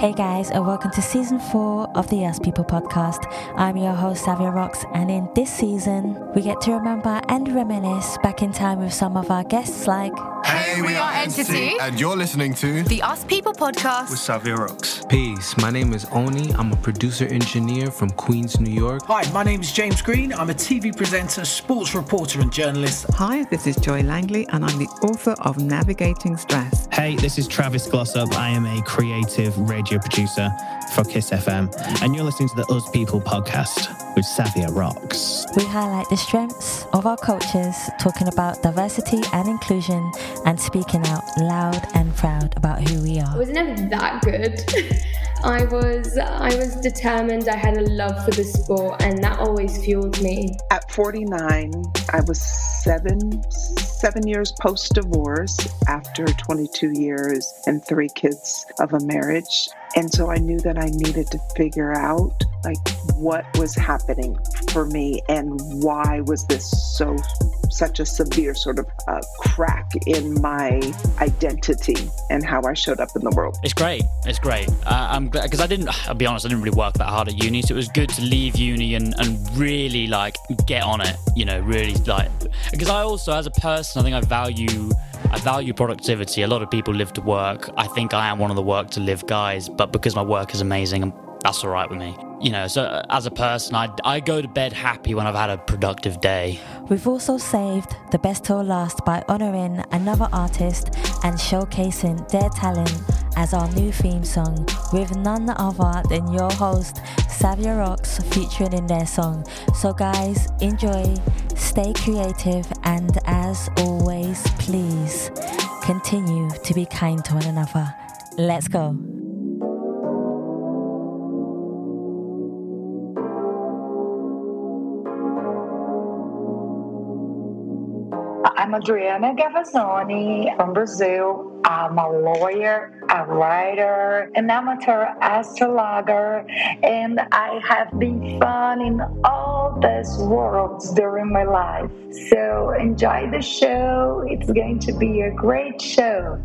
Hey guys, and welcome to season 4 of the Us People Podcast. I'm your host, Savia Rocks, and in this season, we get to remember and reminisce back in time with some of our guests like... Hey, we are Entity, and you're listening to the Us People Podcast with Savia Rocks. Peace, my name is Oni, I'm a producer engineer from Queens, New York. Hi, my name is James Green, I'm a TV presenter, sports reporter and journalist. Hi, this is Joy Langley, and I'm the author of Navigating Stress. Hey, this is Travis Glossop, I am a creative radio producer for Kiss FM, and you're listening to the Us People Podcast with Savia Rocks. We highlight the strengths of our cultures, talking about diversity and inclusion, and speaking out loud and proud about who we are. I was never that good. I was determined. I had a love for the sport, and that always fueled me. At 49, I was seven years post-divorce after 22 years and 3 kids of a marriage. And so I knew that I needed to figure out what was happening for me and why was this such a severe sort of crack in my identity and how I showed up in the world. It's great. I'm glad, because I'll be honest, I didn't really work that hard at uni, so it was good to leave uni and really get on it, really because I also, as a person, I think I value productivity. A lot of people live to work. I think I am one of the work to live guys, but because my work is amazing, that's all right with me. So as a person, I go to bed happy when I've had a productive day. We've also saved the best till last by honouring another artist and showcasing their talent as our new theme song with none other than your host, Savia Rocks, featuring in their song. So guys, enjoy, stay creative, and as always, please continue to be kind to one another. Let's go. I'm Adriana Gavazzoni from Brazil. I'm a lawyer, a writer, an amateur astrologer, and I have been fun in all these worlds during my life. So enjoy the show. It's going to be a great show.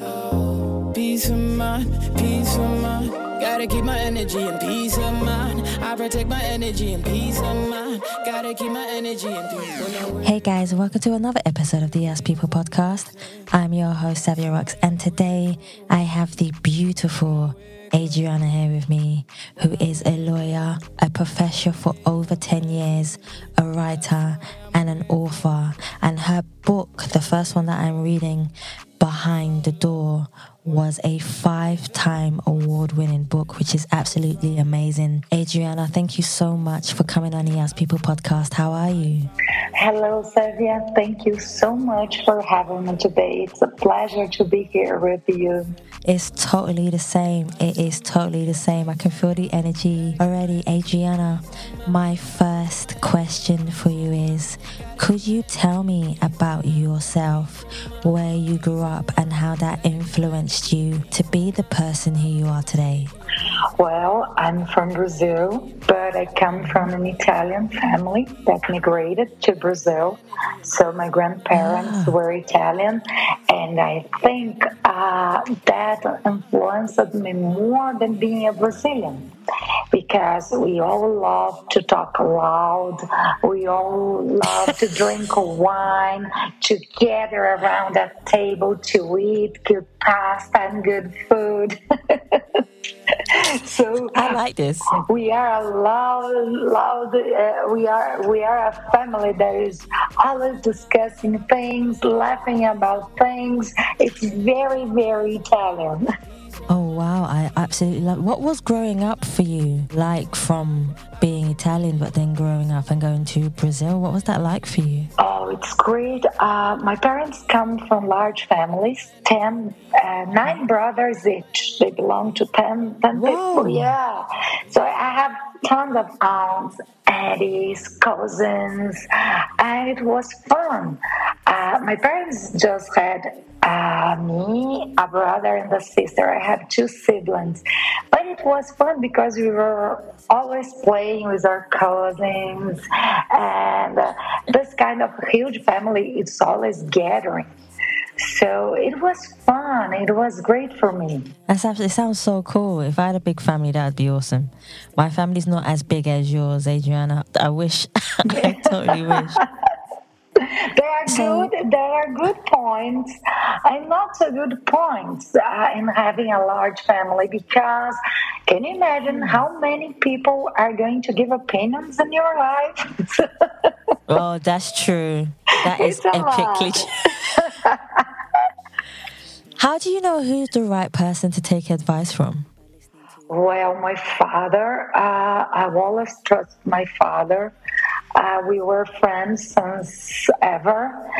Oh, peace of mind, peace of mind. Gotta keep my energy and peace of mind. I protect my energy and peace of mind. Gotta keep my energy and peace of mind. Hey guys, welcome to another episode of the Us People Podcast. I'm your host, Savia Rocks, and today I have the beautiful Adriana here with me, who is a lawyer, a professor for over 10 years, a writer and an author. And her book, the first one that I'm reading, Behind the Door, was a 5-time award-winning book, which is absolutely amazing. Adriana, thank you so much for coming on the Us People Podcast. How are you? Hello, Savia. Thank you so much for having me today. It's a pleasure to be here with you. It's totally the same. It is totally the same. I can feel the energy already. Adriana, my first question for you is, could you tell me about yourself, where you grew up, and how that influenced you to be the person who you are today? Well, I'm from Brazil, but I come from an Italian family that migrated to Brazil. So my grandparents were Italian, and I think that influenced me more than being a Brazilian, because we all love to talk loud, we all love to drink wine, to gather around a table to eat good pasta and good food. So I like this. We are a loud. We are a family that is always discussing things, laughing about things. It's very, very Italian. Oh wow! I absolutely love. What was growing up for you like, from being Italian, but then growing up and going to Brazil? What was that like for you? Oh, it's great. My parents come from large families, 9 brothers each. They belong to 10 people. Yeah. So I have tons of aunts, aunties, cousins, and it was fun. My parents just had me, a brother, and a sister. I have 2 siblings. But it was fun because we were always playing with our cousins. And this kind of huge family is always gathering. So it was fun. It was great for me. It sounds so cool. If I had a big family, that would be awesome. My family's not as big as yours, Adriana. I wish. I totally wish. There are good points and not so good points in having a large family, because can you imagine how many people are going to give opinions in your life? Oh, that's true. That is epically true. How do you know who's the right person to take advice from? Well, my father, I've always trusted my father. We were friends since ever,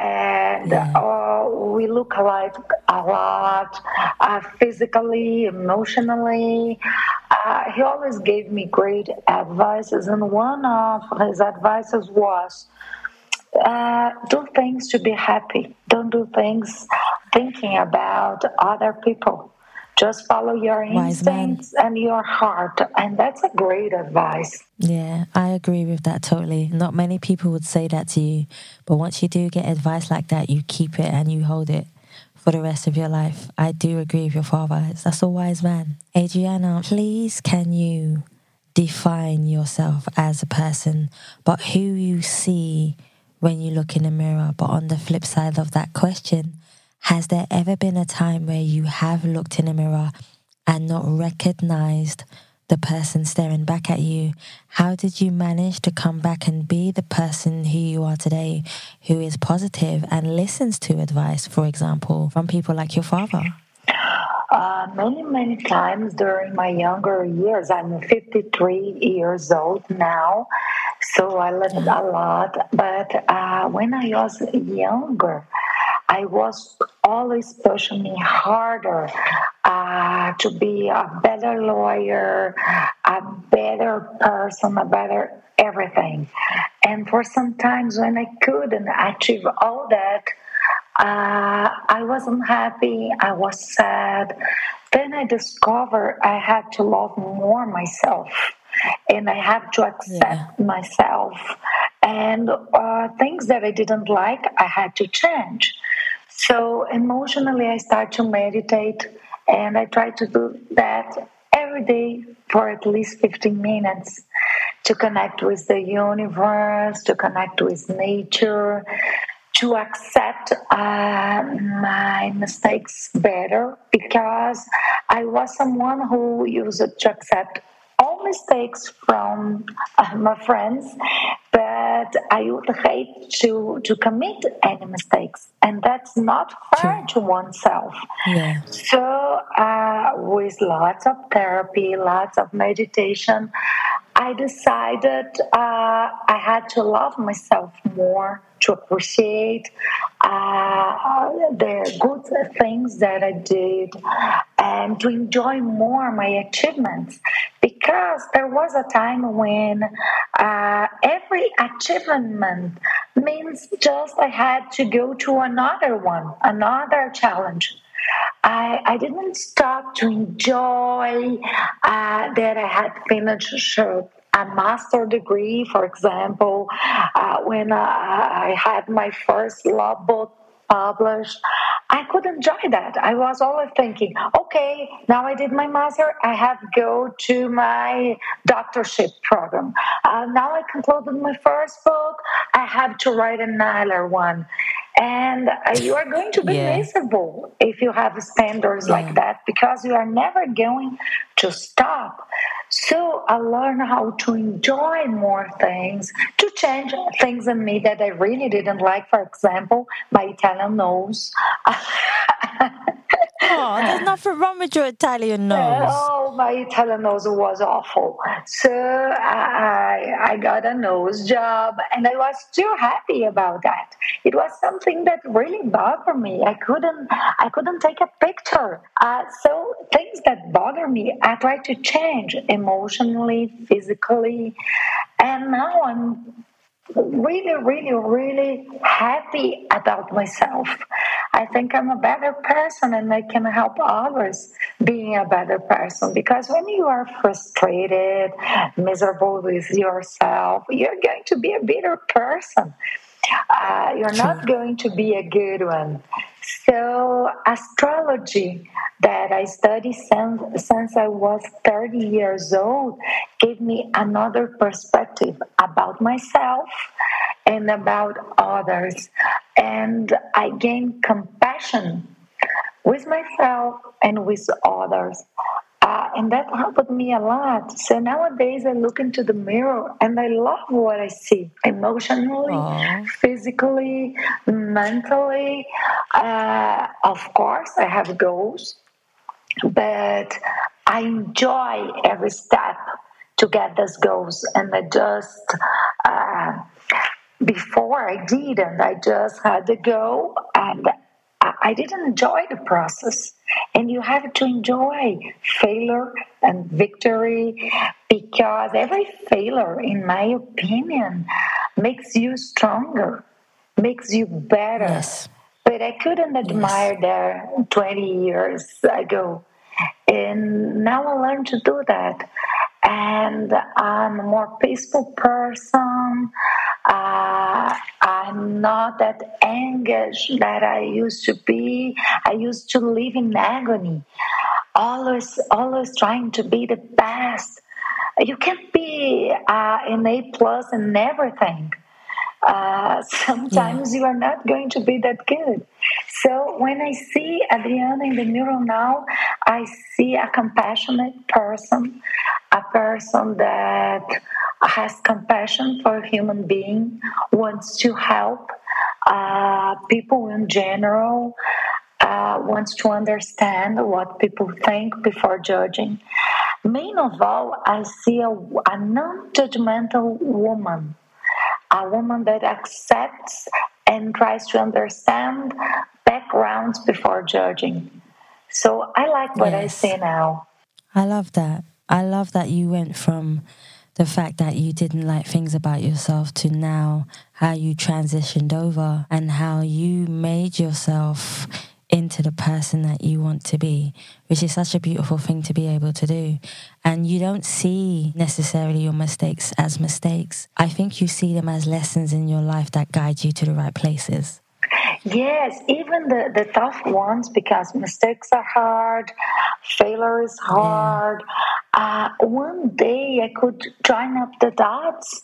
and we look alike a lot, physically, emotionally. He always gave me great advices, and one of his advices was, do things to be happy. Don't do things thinking about other people. Just follow your instincts and your heart. And that's a great advice. Yeah, I agree with that totally. Not many people would say that to you. But once you do get advice like that, you keep it and you hold it for the rest of your life. I do agree with your father. That's a wise man. Adriana, please can you define yourself as a person, but who you see when you look in the mirror? But on the flip side of that question, has there ever been a time where you have looked in a mirror and not recognized the person staring back at you? How did you manage to come back and be the person who you are today, who is positive and listens to advice, for example, from people like your father? Many times during my younger years. I'm 53 years old now, so I lived a lot. But when I was younger, I was always pushing me harder to be a better lawyer, a better person, a better everything. And for some times when I couldn't achieve all that, I wasn't happy, I was sad. Then I discovered I had to love more myself, and I have to accept myself. And things that I didn't like, I had to change. So emotionally, I start to meditate, and I try to do that every day for at least 15 minutes to connect with the universe, to connect with nature, to accept my mistakes better, because I was someone who used to accept all mistakes from my friends, but I would hate to commit any mistakes, and that's not fair to oneself. Yeah. So with lots of therapy, lots of meditation, I decided I had to love myself more, to appreciate the good things that I did, and to enjoy more my achievements. Because there was a time when every achievement means just I had to go to another one, another challenge. I didn't stop to enjoy that I had finished a master degree, for example, when I had my first law book published. I could enjoy that. I was always thinking, okay, now I did my master, I have to go to my doctorship program. Now I concluded my first book, I have to write another one. And you are going to be miserable if you have standards like that, because you are never going to stop. So I learned how to enjoy more things, to change things in me that I really didn't like. For example, my Italian nose. Oh, there's nothing wrong with your Italian nose. Oh, my Italian nose was awful. So I got a nose job, and I was too happy about that. It was something that really bothered me. I couldn't take a picture. So things that bother me, I try to change emotionally, physically, and now I'm really happy about myself. I think I'm a better person, and I can help others being a better person, because when you are frustrated, miserable with yourself, you're going to be a bitter person. You're not going to be a good one. So astrology that I studied since I was 30 years old gave me another perspective about myself and about others. And I gained compassion with myself and with others. And that helped me a lot. So nowadays I look into the mirror and I love what I see emotionally, physically, mentally. Of course, I have goals, but I enjoy every step to get those goals. And I just, before I didn't, I just had the goal and I didn't enjoy the process, and you have to enjoy failure and victory, because every failure, in my opinion, makes you stronger, makes you better. Yes. But I couldn't admire that 20 years ago, and now I learned to do that, and I'm a more peaceful person. I'm not that anguished that I used to be. I used to live in agony, always trying to be the best. You can't be an A+ in everything. Sometimes you are not going to be that good. So when I see Adriana in the mirror now, I see a compassionate person, a person that has compassion for a human being, wants to help people in general, wants to understand what people think before judging. Main of all, I see a non-judgmental woman, a woman that accepts and tries to understand backgrounds before judging. So I like what I see now. I love that. I love that you went from the fact that you didn't like things about yourself to now how you transitioned over and how you made yourself into the person that you want to be, which is such a beautiful thing to be able to do. And you don't see necessarily your mistakes as mistakes. I think you see them as lessons in your life that guide you to the right places. Yes, even the tough ones, because mistakes are hard, failure is hard. One day I could join up the dots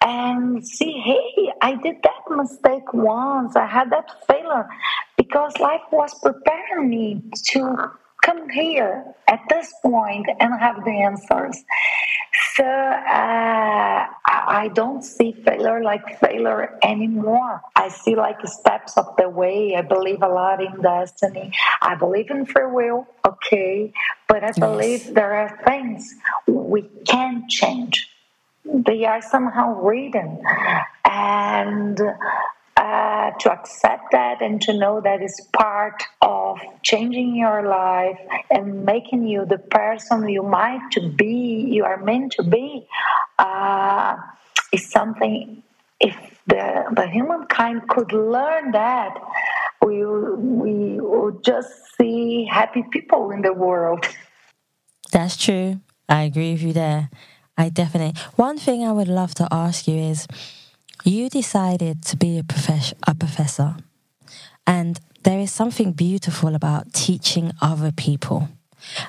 and see, hey, I did that mistake once, I had that failure, because life was preparing me to come here at this point and have the answers. So I don't see failure like failure anymore. I see like steps of the way. I believe a lot in destiny. I believe in free will, okay, but I believe there are things we can change. They are somehow written. And to accept that and to know that it's part of changing your life and making you the person you are meant to be, is something. If the humankind could learn that, we would just see happy people in the world. That's true. I agree with you there. I definitely. One thing I would love to ask you is, you decided to be a professor, and there is something beautiful about teaching other people.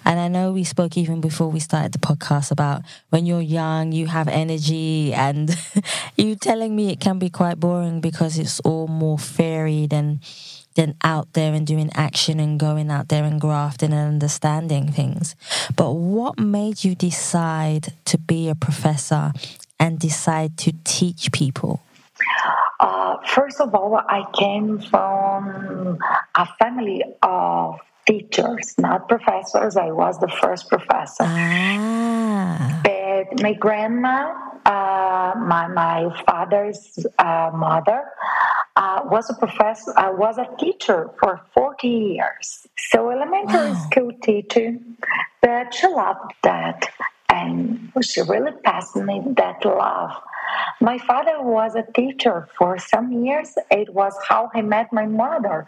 And I know we spoke even before we started the podcast about when you're young, you have energy, and you telling me it can be quite boring because it's all more theory than out there and doing action and going out there and grafting and understanding things. But what made you decide to be a professor and decide to teach people? First of all, I came from a family of teachers, not professors. I was the first professor. But my grandma, my father's mother, was a teacher for 40 years. So elementary school teacher, but she loved that. And she really passed me that love. My father was a teacher for some years. It was how he met my mother.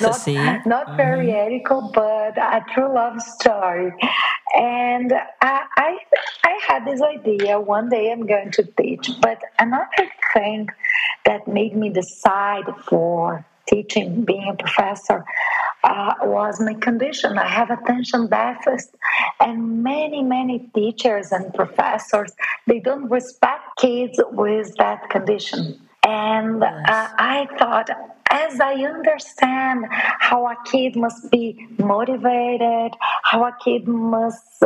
Not very ethical, but a true love story. And I had this idea, one day I'm going to teach. But another thing that made me decide for teaching, being a professor, was my condition. I have attention deficit, and many teachers and professors, they don't respect kids with that condition. And I thought, as I understand how a kid must be motivated, how a kid must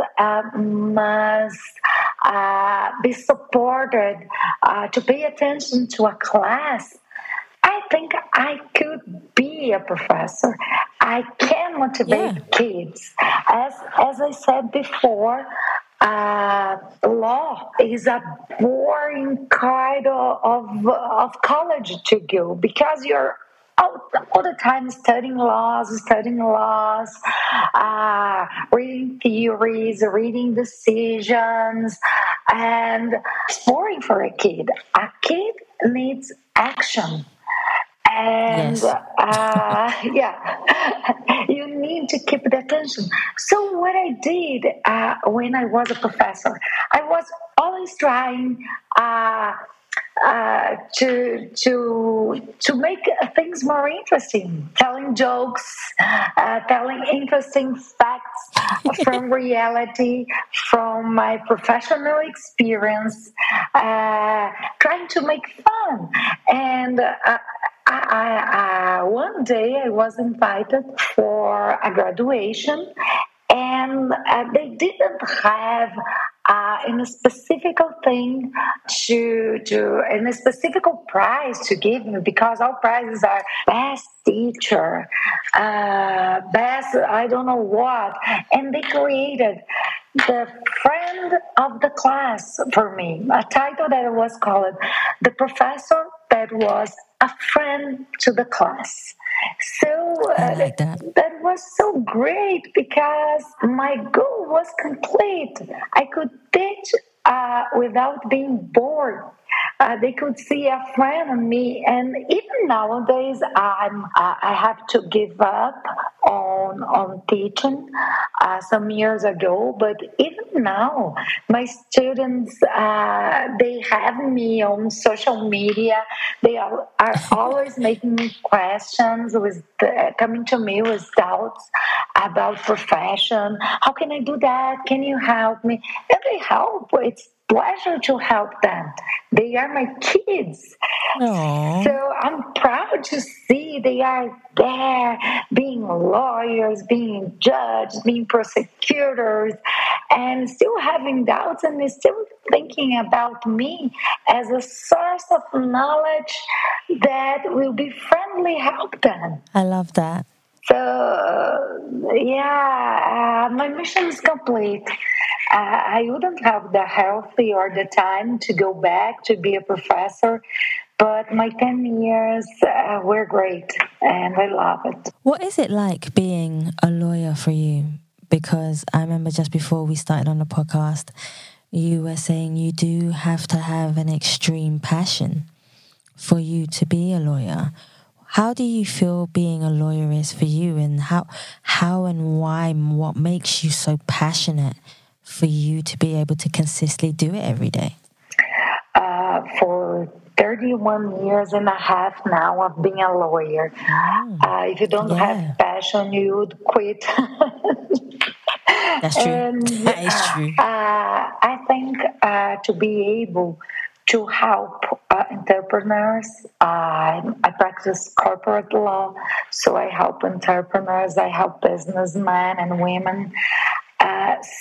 be supported to pay attention to a class, I think I could be a professor. I can motivate kids. As I said before, law is a boring kind of college to go, because you're all the time studying laws, reading theories, reading decisions, and exploring for a kid. A kid needs action. And you need to keep the attention. So what I did when I was a professor, I was always trying to make things more interesting, telling jokes, telling interesting facts from reality, from my professional experience, trying to make fun. And one day I was invited for a graduation, and they didn't have a specific prize to give me, because all prizes are best teacher, best I don't know what, and they created the friend of the class for me, a title that was called the professor that was a friend to the class. So like that was so great, because my goal was complete. I could teach without being bored. They could see a friend in me, and even nowadays, I have to give up on teaching some years ago. But even now, my students they have me on social media. They are always making me questions, coming to me with doubts about profession. How can I do that? Can you help me? And they help. It's pleasure to help them. They are my kids. Aww. So I'm proud to see they are there, being lawyers, being judges, being prosecutors, and still having doubts, and still thinking about me as a source of knowledge that will be friendly help them. I love that. So, my mission is complete. I wouldn't have the health or the time to go back to be a professor, but my 10 years were great, and I love it. What is it like being a lawyer for you? Because I remember just before we started on the podcast, you were saying you do have to have an extreme passion for you to be a lawyer. How do you feel being a lawyer is for you, and how and why, what makes you so passionate for you to be able to consistently do it every day? For 31 years and a half now of being a lawyer. Oh. If you don't have passion, you would quit. That's true. That is true. I think to be able to help entrepreneurs. I practice corporate law, so I help entrepreneurs, I help businessmen and women.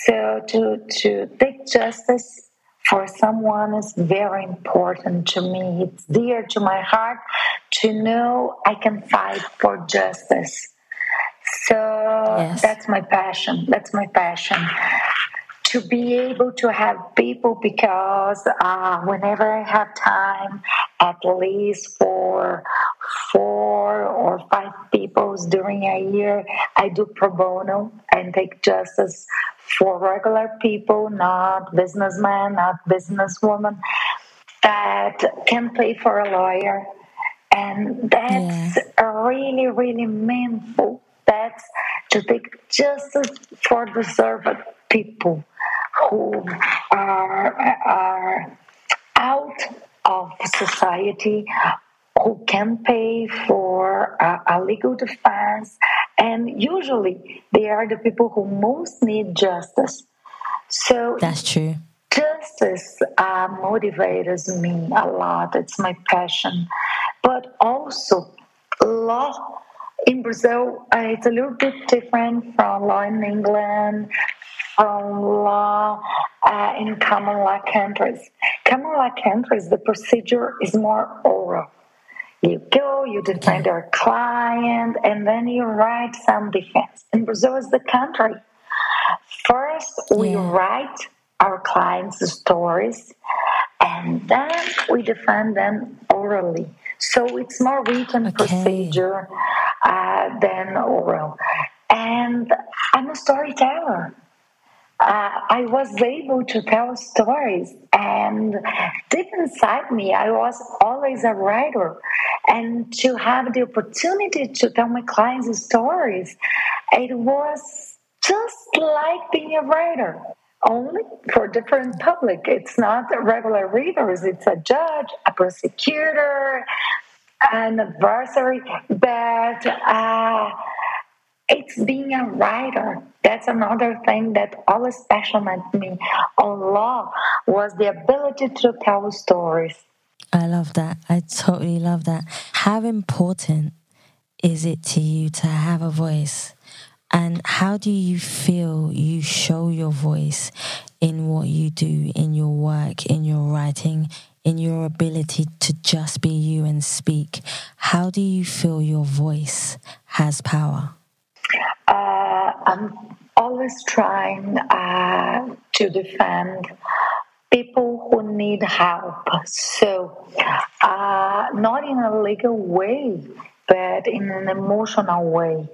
So to take justice for someone is very important to me. It's dear to my heart to know I can fight for justice. So that's my passion. To be able to have people, because whenever I have time, at least for 4 or 5 people during a year, I do pro bono and take justice for regular people, not businessmen, not businesswomen, that can pay for a lawyer. And that's really, really meaningful. That's to take justice for deserved people who are out of society, who can pay for a legal defense, and usually they are the people who most need justice. So that's true. Justice motivates me a lot. It's my passion. But also, law in Brazil, it's a little bit different from law in England, from law in common law countries. Common law countries, the procedure is more oral. You go, you defend your client, and then you write some defense. In Brazil, it's the country. First, we write our clients' stories, and then we defend them orally. So it's more written procedure than oral. And I'm a storyteller. I was able to tell stories, and deep inside me, I was always a writer. And to have the opportunity to tell my clients stories, it was just like being a writer, only for different public. It's not regular readers. It's a judge, a prosecutor, an adversary, but it's being a writer. That's another thing that always passionate me on law, was the ability to tell stories. I love that. I totally love that. How important is it to you to have a voice? And how do you feel you show your voice in what you do, in your work, in your writing, in your ability to just be you and speak? How do you feel your voice has power? I'm always trying to defend people who need help. So not in a legal way, but in an emotional way.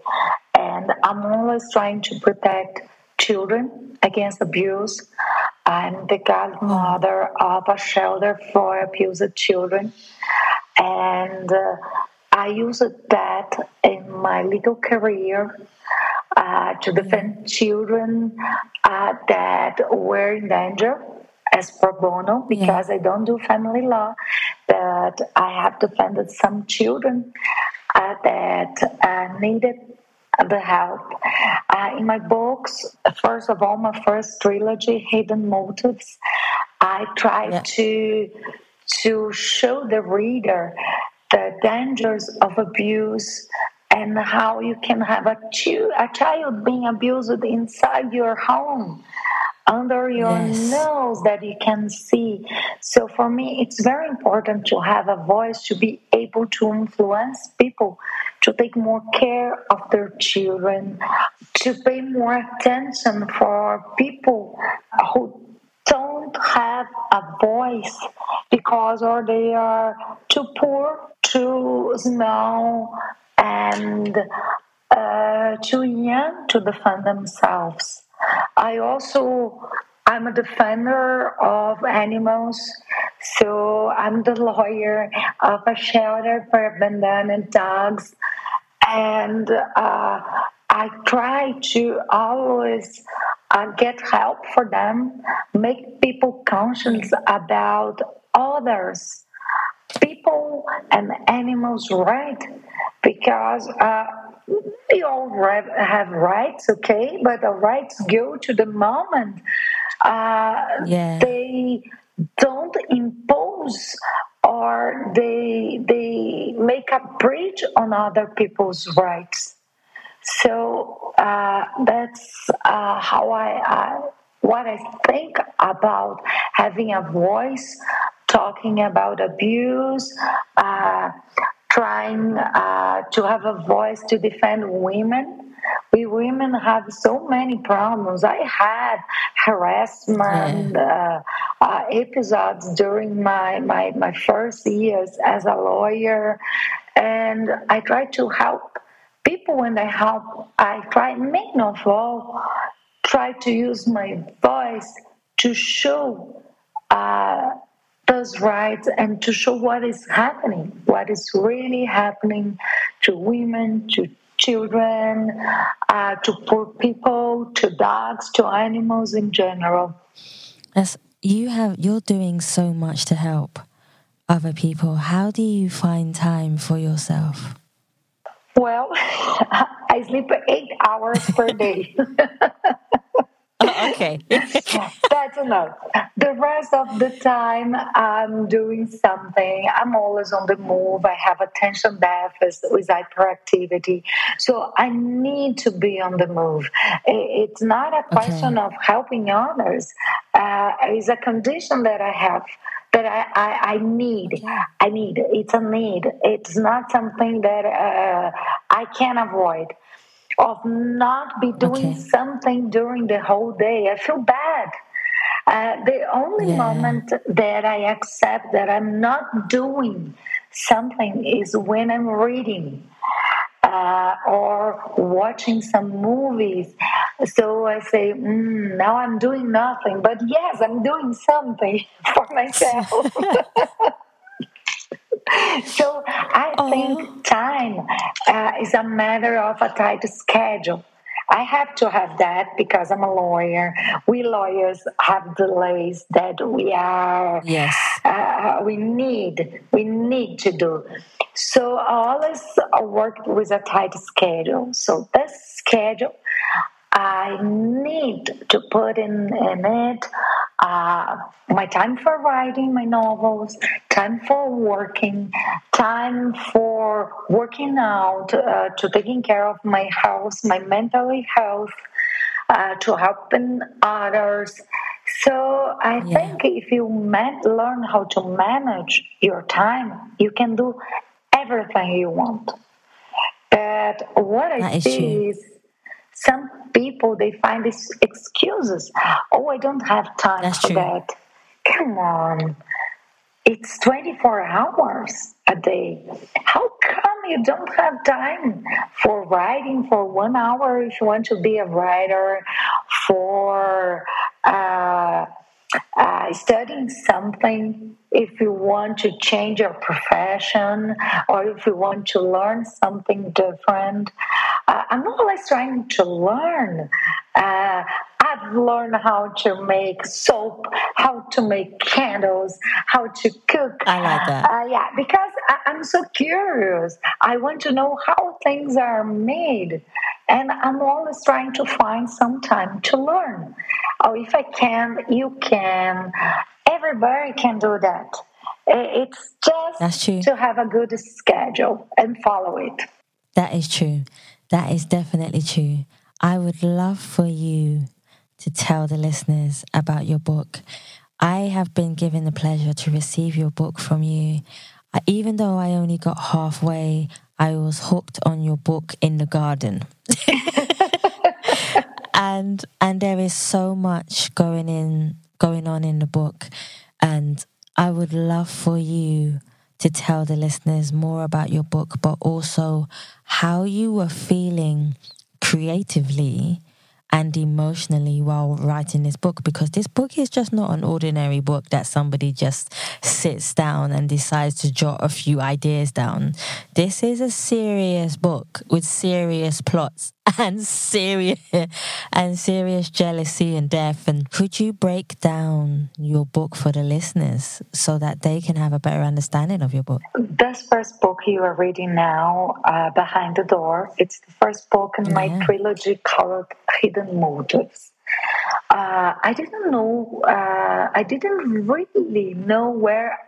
And I'm always trying to protect children against abuse. I'm the godmother of a shelter for abused children. And I used that in my legal career to defend children that were in danger as pro bono, because I don't do family law, but I have defended some children that needed the help. In my books, first of all, my first trilogy, Hidden Motives, I try to show the reader the dangers of abuse and how you can have a child being abused inside your home, under your nose that you can see. So for me, it's very important to have a voice, to be able to influence people, to take more care of their children, to pay more attention for people who don't have a voice because or they are too poor, too small, and too young to defend themselves. I'm a defender of animals, so I'm the lawyer of a shelter for abandoned dogs, and I try to always get help for them, make people conscious about others, people and animals' rights, because we all have rights, okay, but the rights go to the moment. They don't impose, or they make a breach on other people's rights. So that's how what I think about having a voice, talking about abuse, trying to have a voice to defend women. We women have so many problems. I had harassment episodes during my first years as a lawyer, and I try to help people when they help. I try, main of all, try to use my voice to show those rights and to show what is happening, what is really happening to women, to children, to poor people, to dogs, to animals in general. You're doing so much to help. other people. How do you find time for yourself? Well, I sleep 8 hours per day. Okay. That's enough. The rest of the time, I'm doing something. I'm always on the move. I have attention deficit with hyperactivity. So I need to be on the move. It's not a question of helping others. It's a condition that I have, that I need. I need. It's a need. It's not something that I can avoid. Of not be doing something during the whole day. I feel bad. The only moment that I accept that I'm not doing something is when I'm reading or watching some movies. So I say, now I'm doing nothing. But yes, I'm doing something for myself. So I think time is a matter of a tight schedule. I have to have that because I'm a lawyer. We lawyers have delays that we are. Yes. We need to do. So I always work with a tight schedule. So this schedule, I need to put in it my time for writing my novels, time for working, time for working out, to taking care of my health, my mental health, to helping others. So I think if you learn how to manage your time, you can do everything you want. But what I see is some people, they find these excuses. Oh, I don't have time for that. Come on. It's 24 hours a day. How come you don't have time for writing for 1 hour if you want to be a writer, for studying something, if you want to change your profession or if you want to learn something different? I'm always trying to learn. I've learned how to make soap, how to make candles, how to cook. I like that. Yeah, because I'm so curious. I want to know how things are made. And I'm always trying to find some time to learn. Oh, if I can, you can. Everybody can do that. It's just to have a good schedule and follow it. That is true. That is definitely true. I would love for you to tell the listeners about your book. I have been given the pleasure to receive your book from you. Even though I only got halfway, I was hooked on your book in the garden. And there is so much going on in the book. And I would love for you to tell the listeners more about your book, but also how you were feeling creatively and emotionally while writing this book, because this book is just not an ordinary book that somebody just sits down and decides to jot a few ideas down. This is a serious book with serious plots and serious jealousy and death. And could you break down your book for the listeners so that they can have a better understanding of your book? This first book you are reading now, Behind the Door, it's the first book in my trilogy called Hidden Motives. I didn't really know where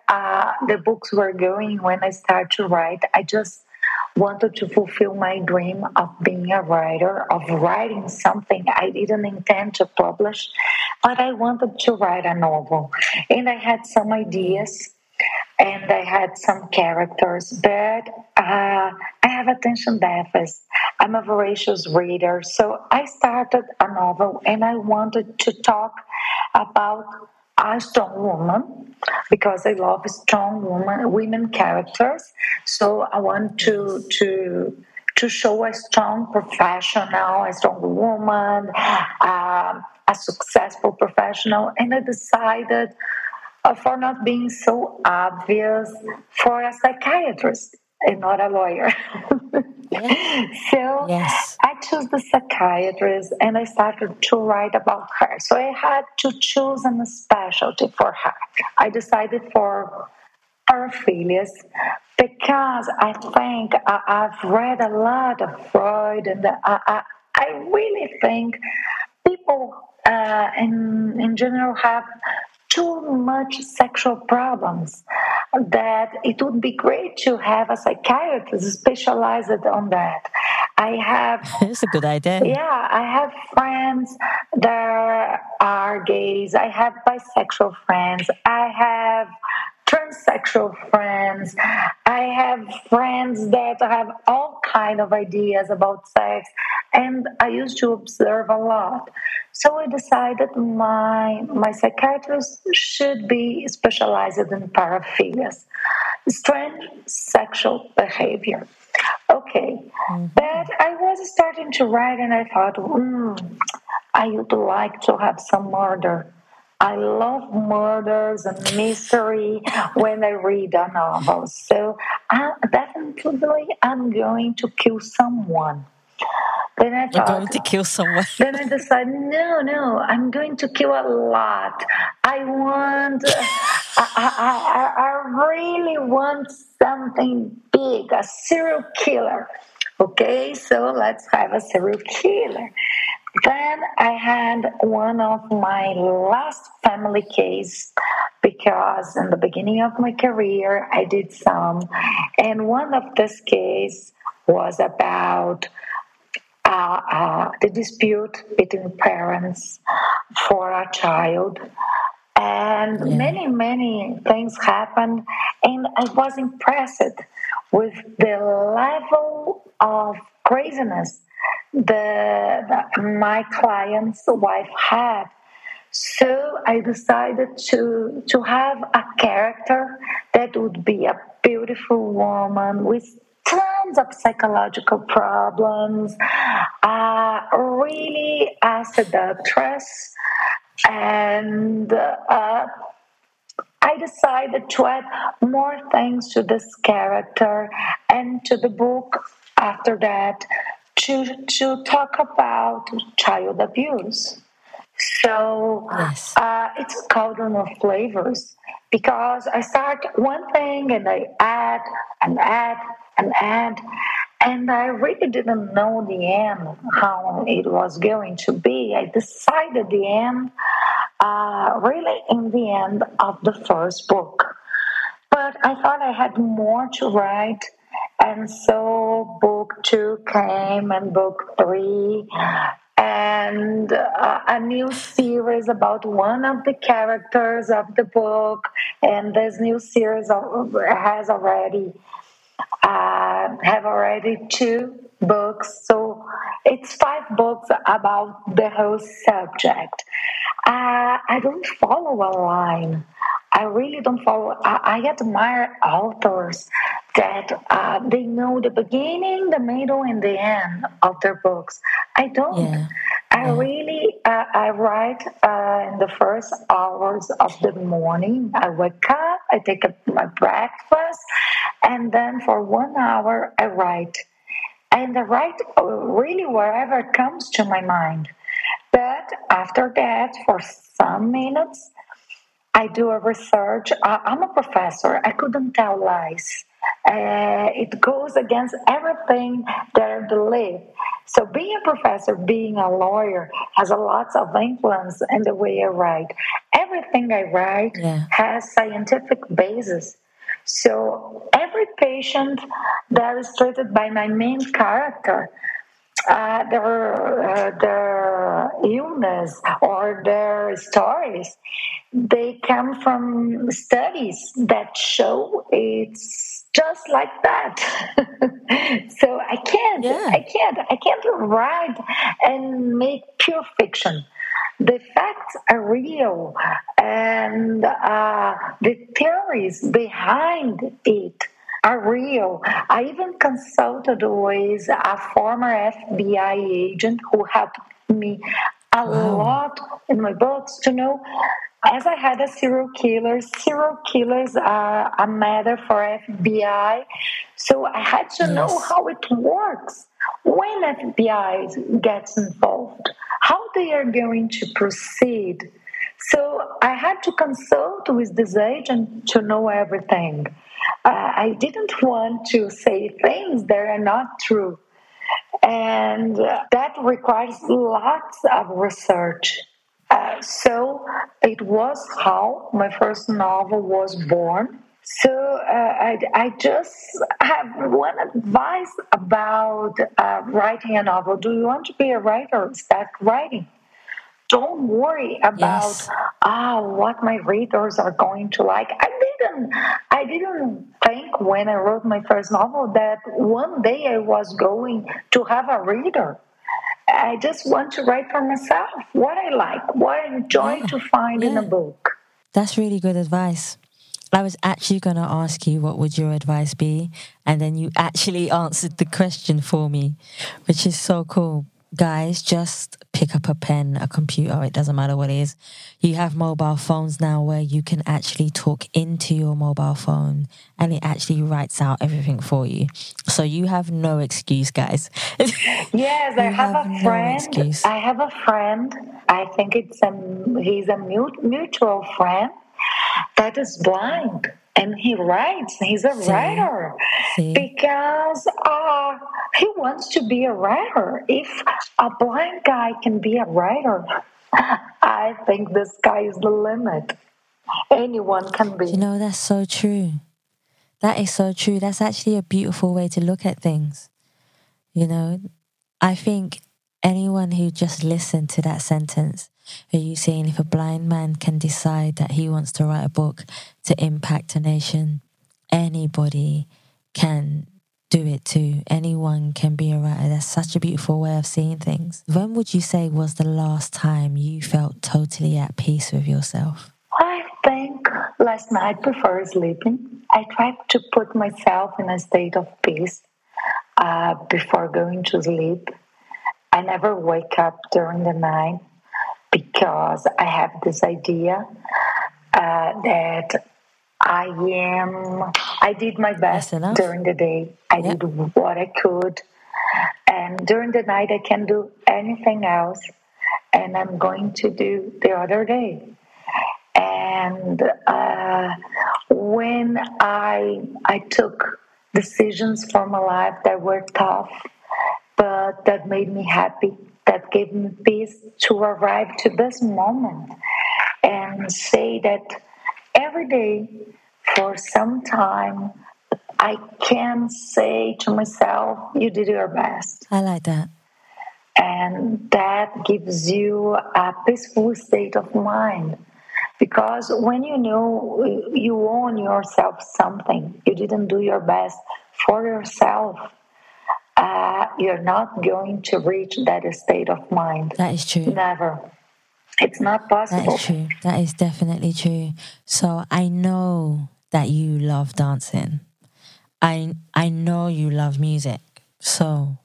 the books were going when I started to write. I just wanted to fulfill my dream of being a writer, of writing something I didn't intend to publish, but I wanted to write a novel. And I had some ideas, and I had some characters, but I have attention deficit. I'm a voracious reader, so I started a novel, and I wanted to talk about a strong woman, because I love strong women characters. So I want to show a strong professional, a strong woman, a successful professional. And I decided, for not being so obvious, for a psychiatrist and not a lawyer. I chose the psychiatrist, and I started to write about her. So I had to choose a specialty for her. I decided for our failures, because I think I've read a lot of Freud, and I really think people in general have too much sexual problems, that it would be great to have a psychiatrist specialized on that. That's a good idea. Yeah, I have friends that are gays. I have bisexual friends. I have transsexual friends. I have friends that have all kind of ideas about sex, and I used to observe a lot. So I decided my psychiatrist should be specialized in paraphilias, strange sexual behavior. Okay, but I was starting to write, and I thought, I would like to have some murder. I love murders and mystery when I read a novel. So definitely I'm going to kill someone. Then I thought, I'm going to kill someone. Then I decided, no, I'm going to kill a lot. I really want something big, a serial killer. Okay, so let's have a serial killer. Then I had one of my last family case, because in the beginning of my career, I did some. And one of this case was about the dispute between parents for a child. And many things happened. And I was impressed with the level of craziness my client's wife had. So I decided to have a character that would be a beautiful woman with tons of psychological problems, really a seductress, and I decided to add more things to this character and to the book after that, to talk about child abuse. So it's a cauldron of flavors, because I start one thing and I add and add and add, and I really didn't know the end, how it was going to be. I decided the end really in the end of the first book. But I thought I had more to write, and so book 2 came and book 3, and a new series about one of the characters of the book, and this new series have already 2 books, so it's 5 books about the whole subject. I don't follow a line. I really don't follow. I admire authors that they know the beginning, the middle, and the end of their books. I don't. Yeah. I write in the first hours of the morning. I wake up, I take my breakfast, and then for 1 hour I write. And I write really wherever it comes to my mind. But after that, for some minutes, I do a research. I'm a professor. I couldn't tell lies. It goes against everything that I believe. So being a professor, being a lawyer, has a lot of influence in the way I write. Everything I write has scientific basis. So every patient that is treated by my main character, their illness or their stories, they come from studies that show it's just like that. So I can't write and make pure fiction. The facts are real, and the theories behind it are real. I even consulted with a former FBI agent who helped me a lot in my books to know, as I had a serial killers are a matter for FBI, so I had to know how it works when FBI gets involved, how they are going to proceed. So I had to consult with this agent to know everything. I didn't want to say things that are not true. And that requires lots of research. So it was how my first novel was born. So I just have one advice about writing a novel. Do you want to be a writer? Start writing. Don't worry about, what my readers are going to like. I didn't think when I wrote my first novel that one day I was going to have a reader. I just want to write for myself what I like, what I enjoy to find in a book. That's really good advice. I was actually going to ask you what would your advice be, and then you actually answered the question for me, which is so cool. Guys, just pick up a pen, a computer, it doesn't matter what it is. You have mobile phones now where you can actually talk into your mobile phone and it actually writes out everything for you. So you have no excuse, guys. Yes, I have a friend. I think he's a mutual friend that is blind. And he writes. He's a writer because he wants to be a writer. If a blind guy can be a writer, I think the sky is the limit. Anyone can be. You know, that's so true. That is so true. That's actually a beautiful way to look at things. You know, I think anyone who just listened to that sentence, are you saying if a blind man can decide that he wants to write a book to impact a nation, anybody can do it too. Anyone can be a writer. That's such a beautiful way of seeing things. When would you say was the last time you felt totally at peace with yourself? I think last night before sleeping, I tried to put myself in a state of peace before going to sleep. I never wake up during the night, because I have this idea that I did my best during the day. I did what I could. And during the night, I can do anything else. And I'm going to do the other day. And when I took decisions for my life that were tough, but that made me happy, that gave me peace to arrive to this moment and say that every day for some time I can say to myself, you did your best. I like that. And that gives you a peaceful state of mind, because when you know you owe yourself something, you didn't do your best for yourself, you're not going to reach that state of mind. That is true. Never. It's not possible. That is true. That is definitely true. So I know that you love dancing. I know you love music. So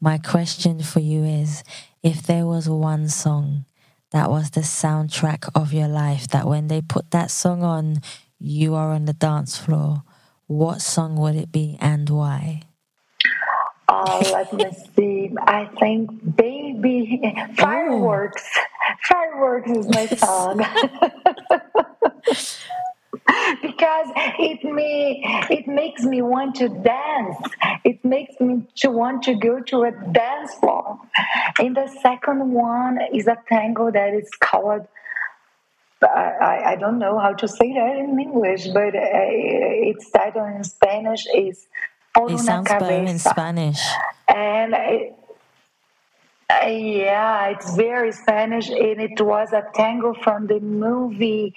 my question for you is, if there was one song that was the soundtrack of your life, that when they put that song on, you are on the dance floor, what song would it be and why? Oh, let me see. I think Baby Fireworks. Fireworks is my song. Because it makes me want to dance. It makes me to want to go to a dance floor. And the second one is a tango that is called, I don't know how to say that in English, but its title in Spanish is It sounds better in Spanish. And it's very Spanish. And it was a tango from the movie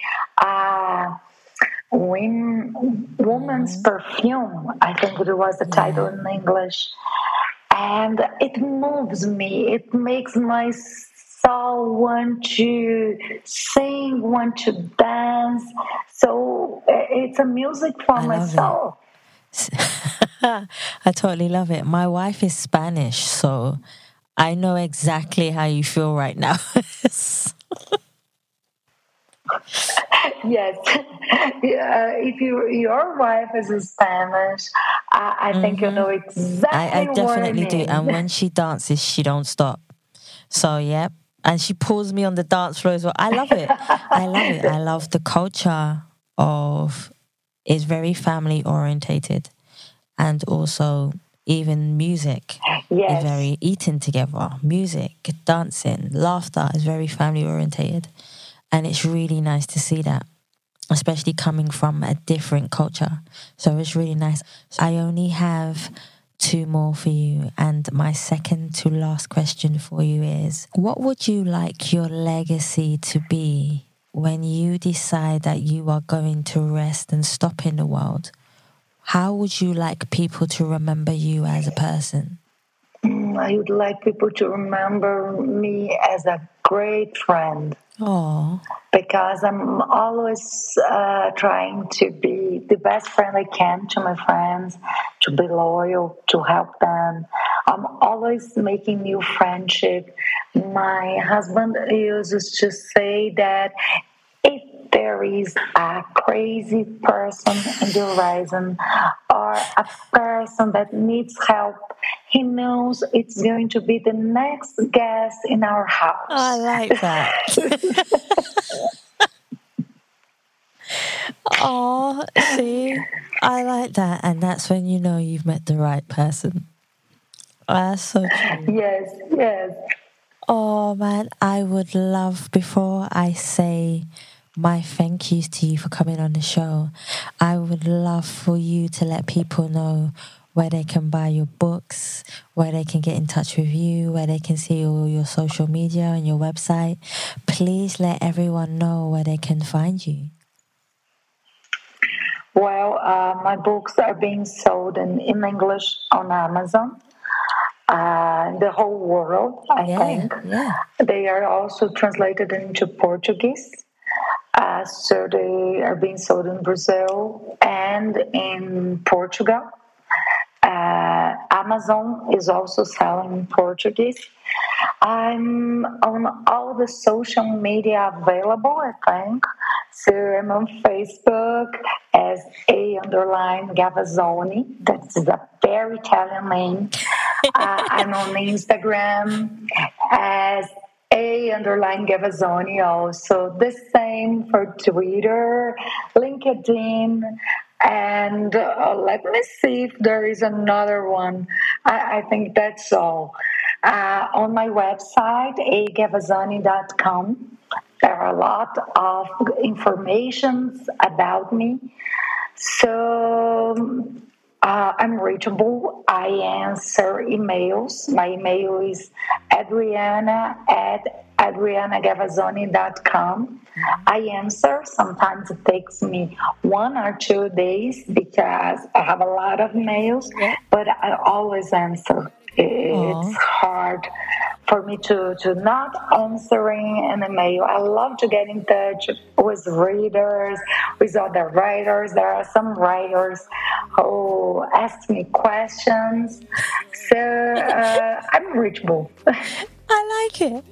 Woman's Perfume. I think it was the title in English. And it moves me. It makes my soul want to sing, want to dance. So it's a music for my soul. I totally love it. My wife is Spanish, so I know exactly how you feel right now. Yes. If your wife is Spanish, I think you know exactly what I mean. I definitely do. And when she dances, she don't stop. So, And she pulls me on the dance floor as well. I love it. I love it. I love the culture of it's very family orientated, and also even music. Yes. Is very eating together. Music, dancing, laughter is very family orientated, and it's really nice to see that, especially coming from a different culture. So it's really nice. I only have 2 more for you, and my second to last question for you is, what would you like your legacy to be when you decide that you are going to rest and stop in the world? How would you like people to remember you as a person? I would like people to remember me as a great friend. Oh, because I'm always trying to be the best friend I can to my friends, to be loyal, to help them. I'm always making new friendship. My husband uses to say that if there is a crazy person in the horizon or a person that needs help, he knows it's going to be the next guest in our house. Oh, I like that. Oh, see, I like that. And that's when you know you've met the right person. Oh, that's so true. Yes, yes. Oh, man, I would love, before I say my thank yous to you for coming on the show, I would love for you to let people know where they can buy your books, where they can get in touch with you, where they can see all your social media and your website. Please let everyone know where they can find you. Well, my books are being sold in English on Amazon. The whole world, I think. Yeah. They are also translated into Portuguese. So they are being sold in Brazil and in Portugal. Amazon is also selling in Portuguese. I'm on all the social media available, I think. So I'm on Facebook as _Gavazzoni. That's a very Italian name. I'm on Instagram as _Gavazzoni also. The same for Twitter, LinkedIn, and let me see if there is another one. I think that's all. On my website, agavazzoni.com, there are a lot of informations about me. So I'm reachable. I answer emails. My email is adriana@adrianagavazzoni.com. I answer. Sometimes it takes me 1 or 2 days because I have a lot of mails, but I always answer. It's hard for me to not answering an email. I love to get in touch with readers, with other writers. There are some writers who ask me questions. So I'm reachable. I like it.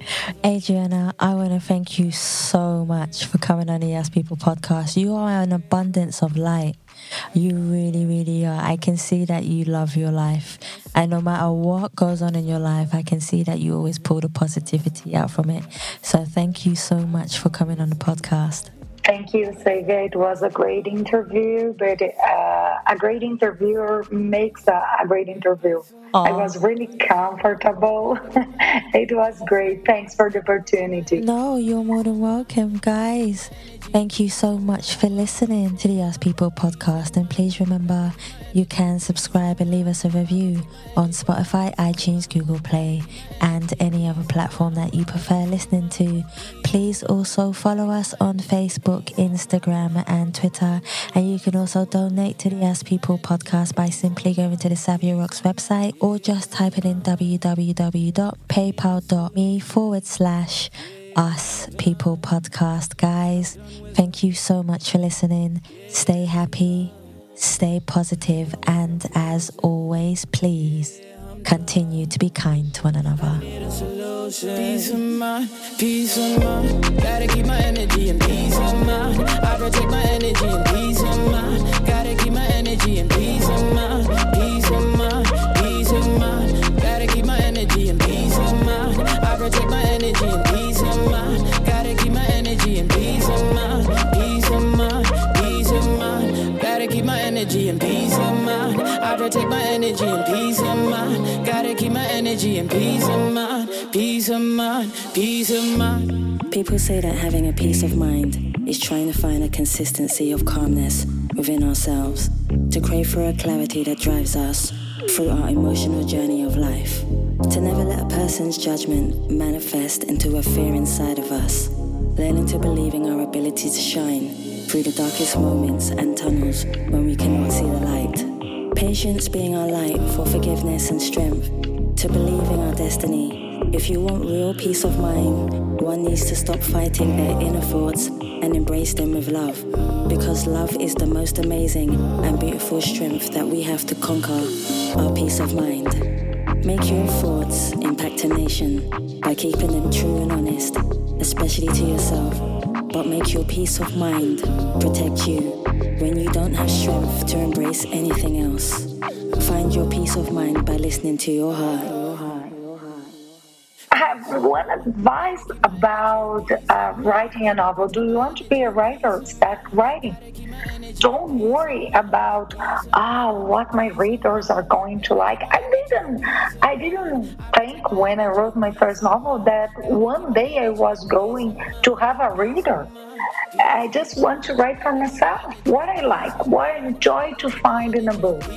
Adriana, I want to thank you so much for coming on the Us People podcast. You are an abundance of light. You really, really are. I can see that you love your life. And no matter what goes on in your life, I can see that you always pull the positivity out from it. So thank you so much for coming on the podcast. Thank you, Savia. It was a great interview, but a great interviewer makes a great interview. Aww. I was really comfortable. It was great. Thanks for the opportunity. No, you're more than welcome, guys. Thank you so much for listening to the Us People podcast. And please remember, you can subscribe and leave us a review on Spotify, iTunes, Google Play, and any other platform that you prefer listening to. Please also follow us on Facebook, Instagram, and Twitter. And you can also donate to the Us People podcast by simply going to the Savia Rocks website or just typing in www.paypal.me/ Us People podcast. Guys, thank you so much for listening. Stay happy, stay positive, and as always, please continue to be kind to one another. Peace of mind. Gotta keep my energy and peace of mind. I gotta take my energy and peace of mind. Gotta keep my energy and peace of mind. Peace of mind, peace of mind. Gotta keep my energy and peace of mind. I gotta take my energy and peace of mind. peace of mind, peace of mind. People say that having a peace of mind is trying to find a consistency of calmness within ourselves, to crave for a clarity that drives us through our emotional journey of life, to never let a person's judgment manifest into a fear inside of us, learning to believe in our ability to shine through the darkest moments and tunnels when we cannot see the light. Patience being our light for forgiveness and strength, to believe in our destiny. If you want real peace of mind, one needs to stop fighting their inner thoughts and embrace them with love, because love is the most amazing and beautiful strength that we have to conquer, our peace of mind. Make your thoughts impact a nation by keeping them true and honest, especially to yourself. But make your peace of mind protect you when you don't have strength to embrace anything else. Find your peace of mind by listening to your heart. I have one advice about writing a novel. Do you want to be a writer? Start writing. Don't worry about what my readers are going to like. I didn't think when I wrote my first novel that one day I was going to have a reader. I just want to write for myself what I like, what I enjoy to find in a book.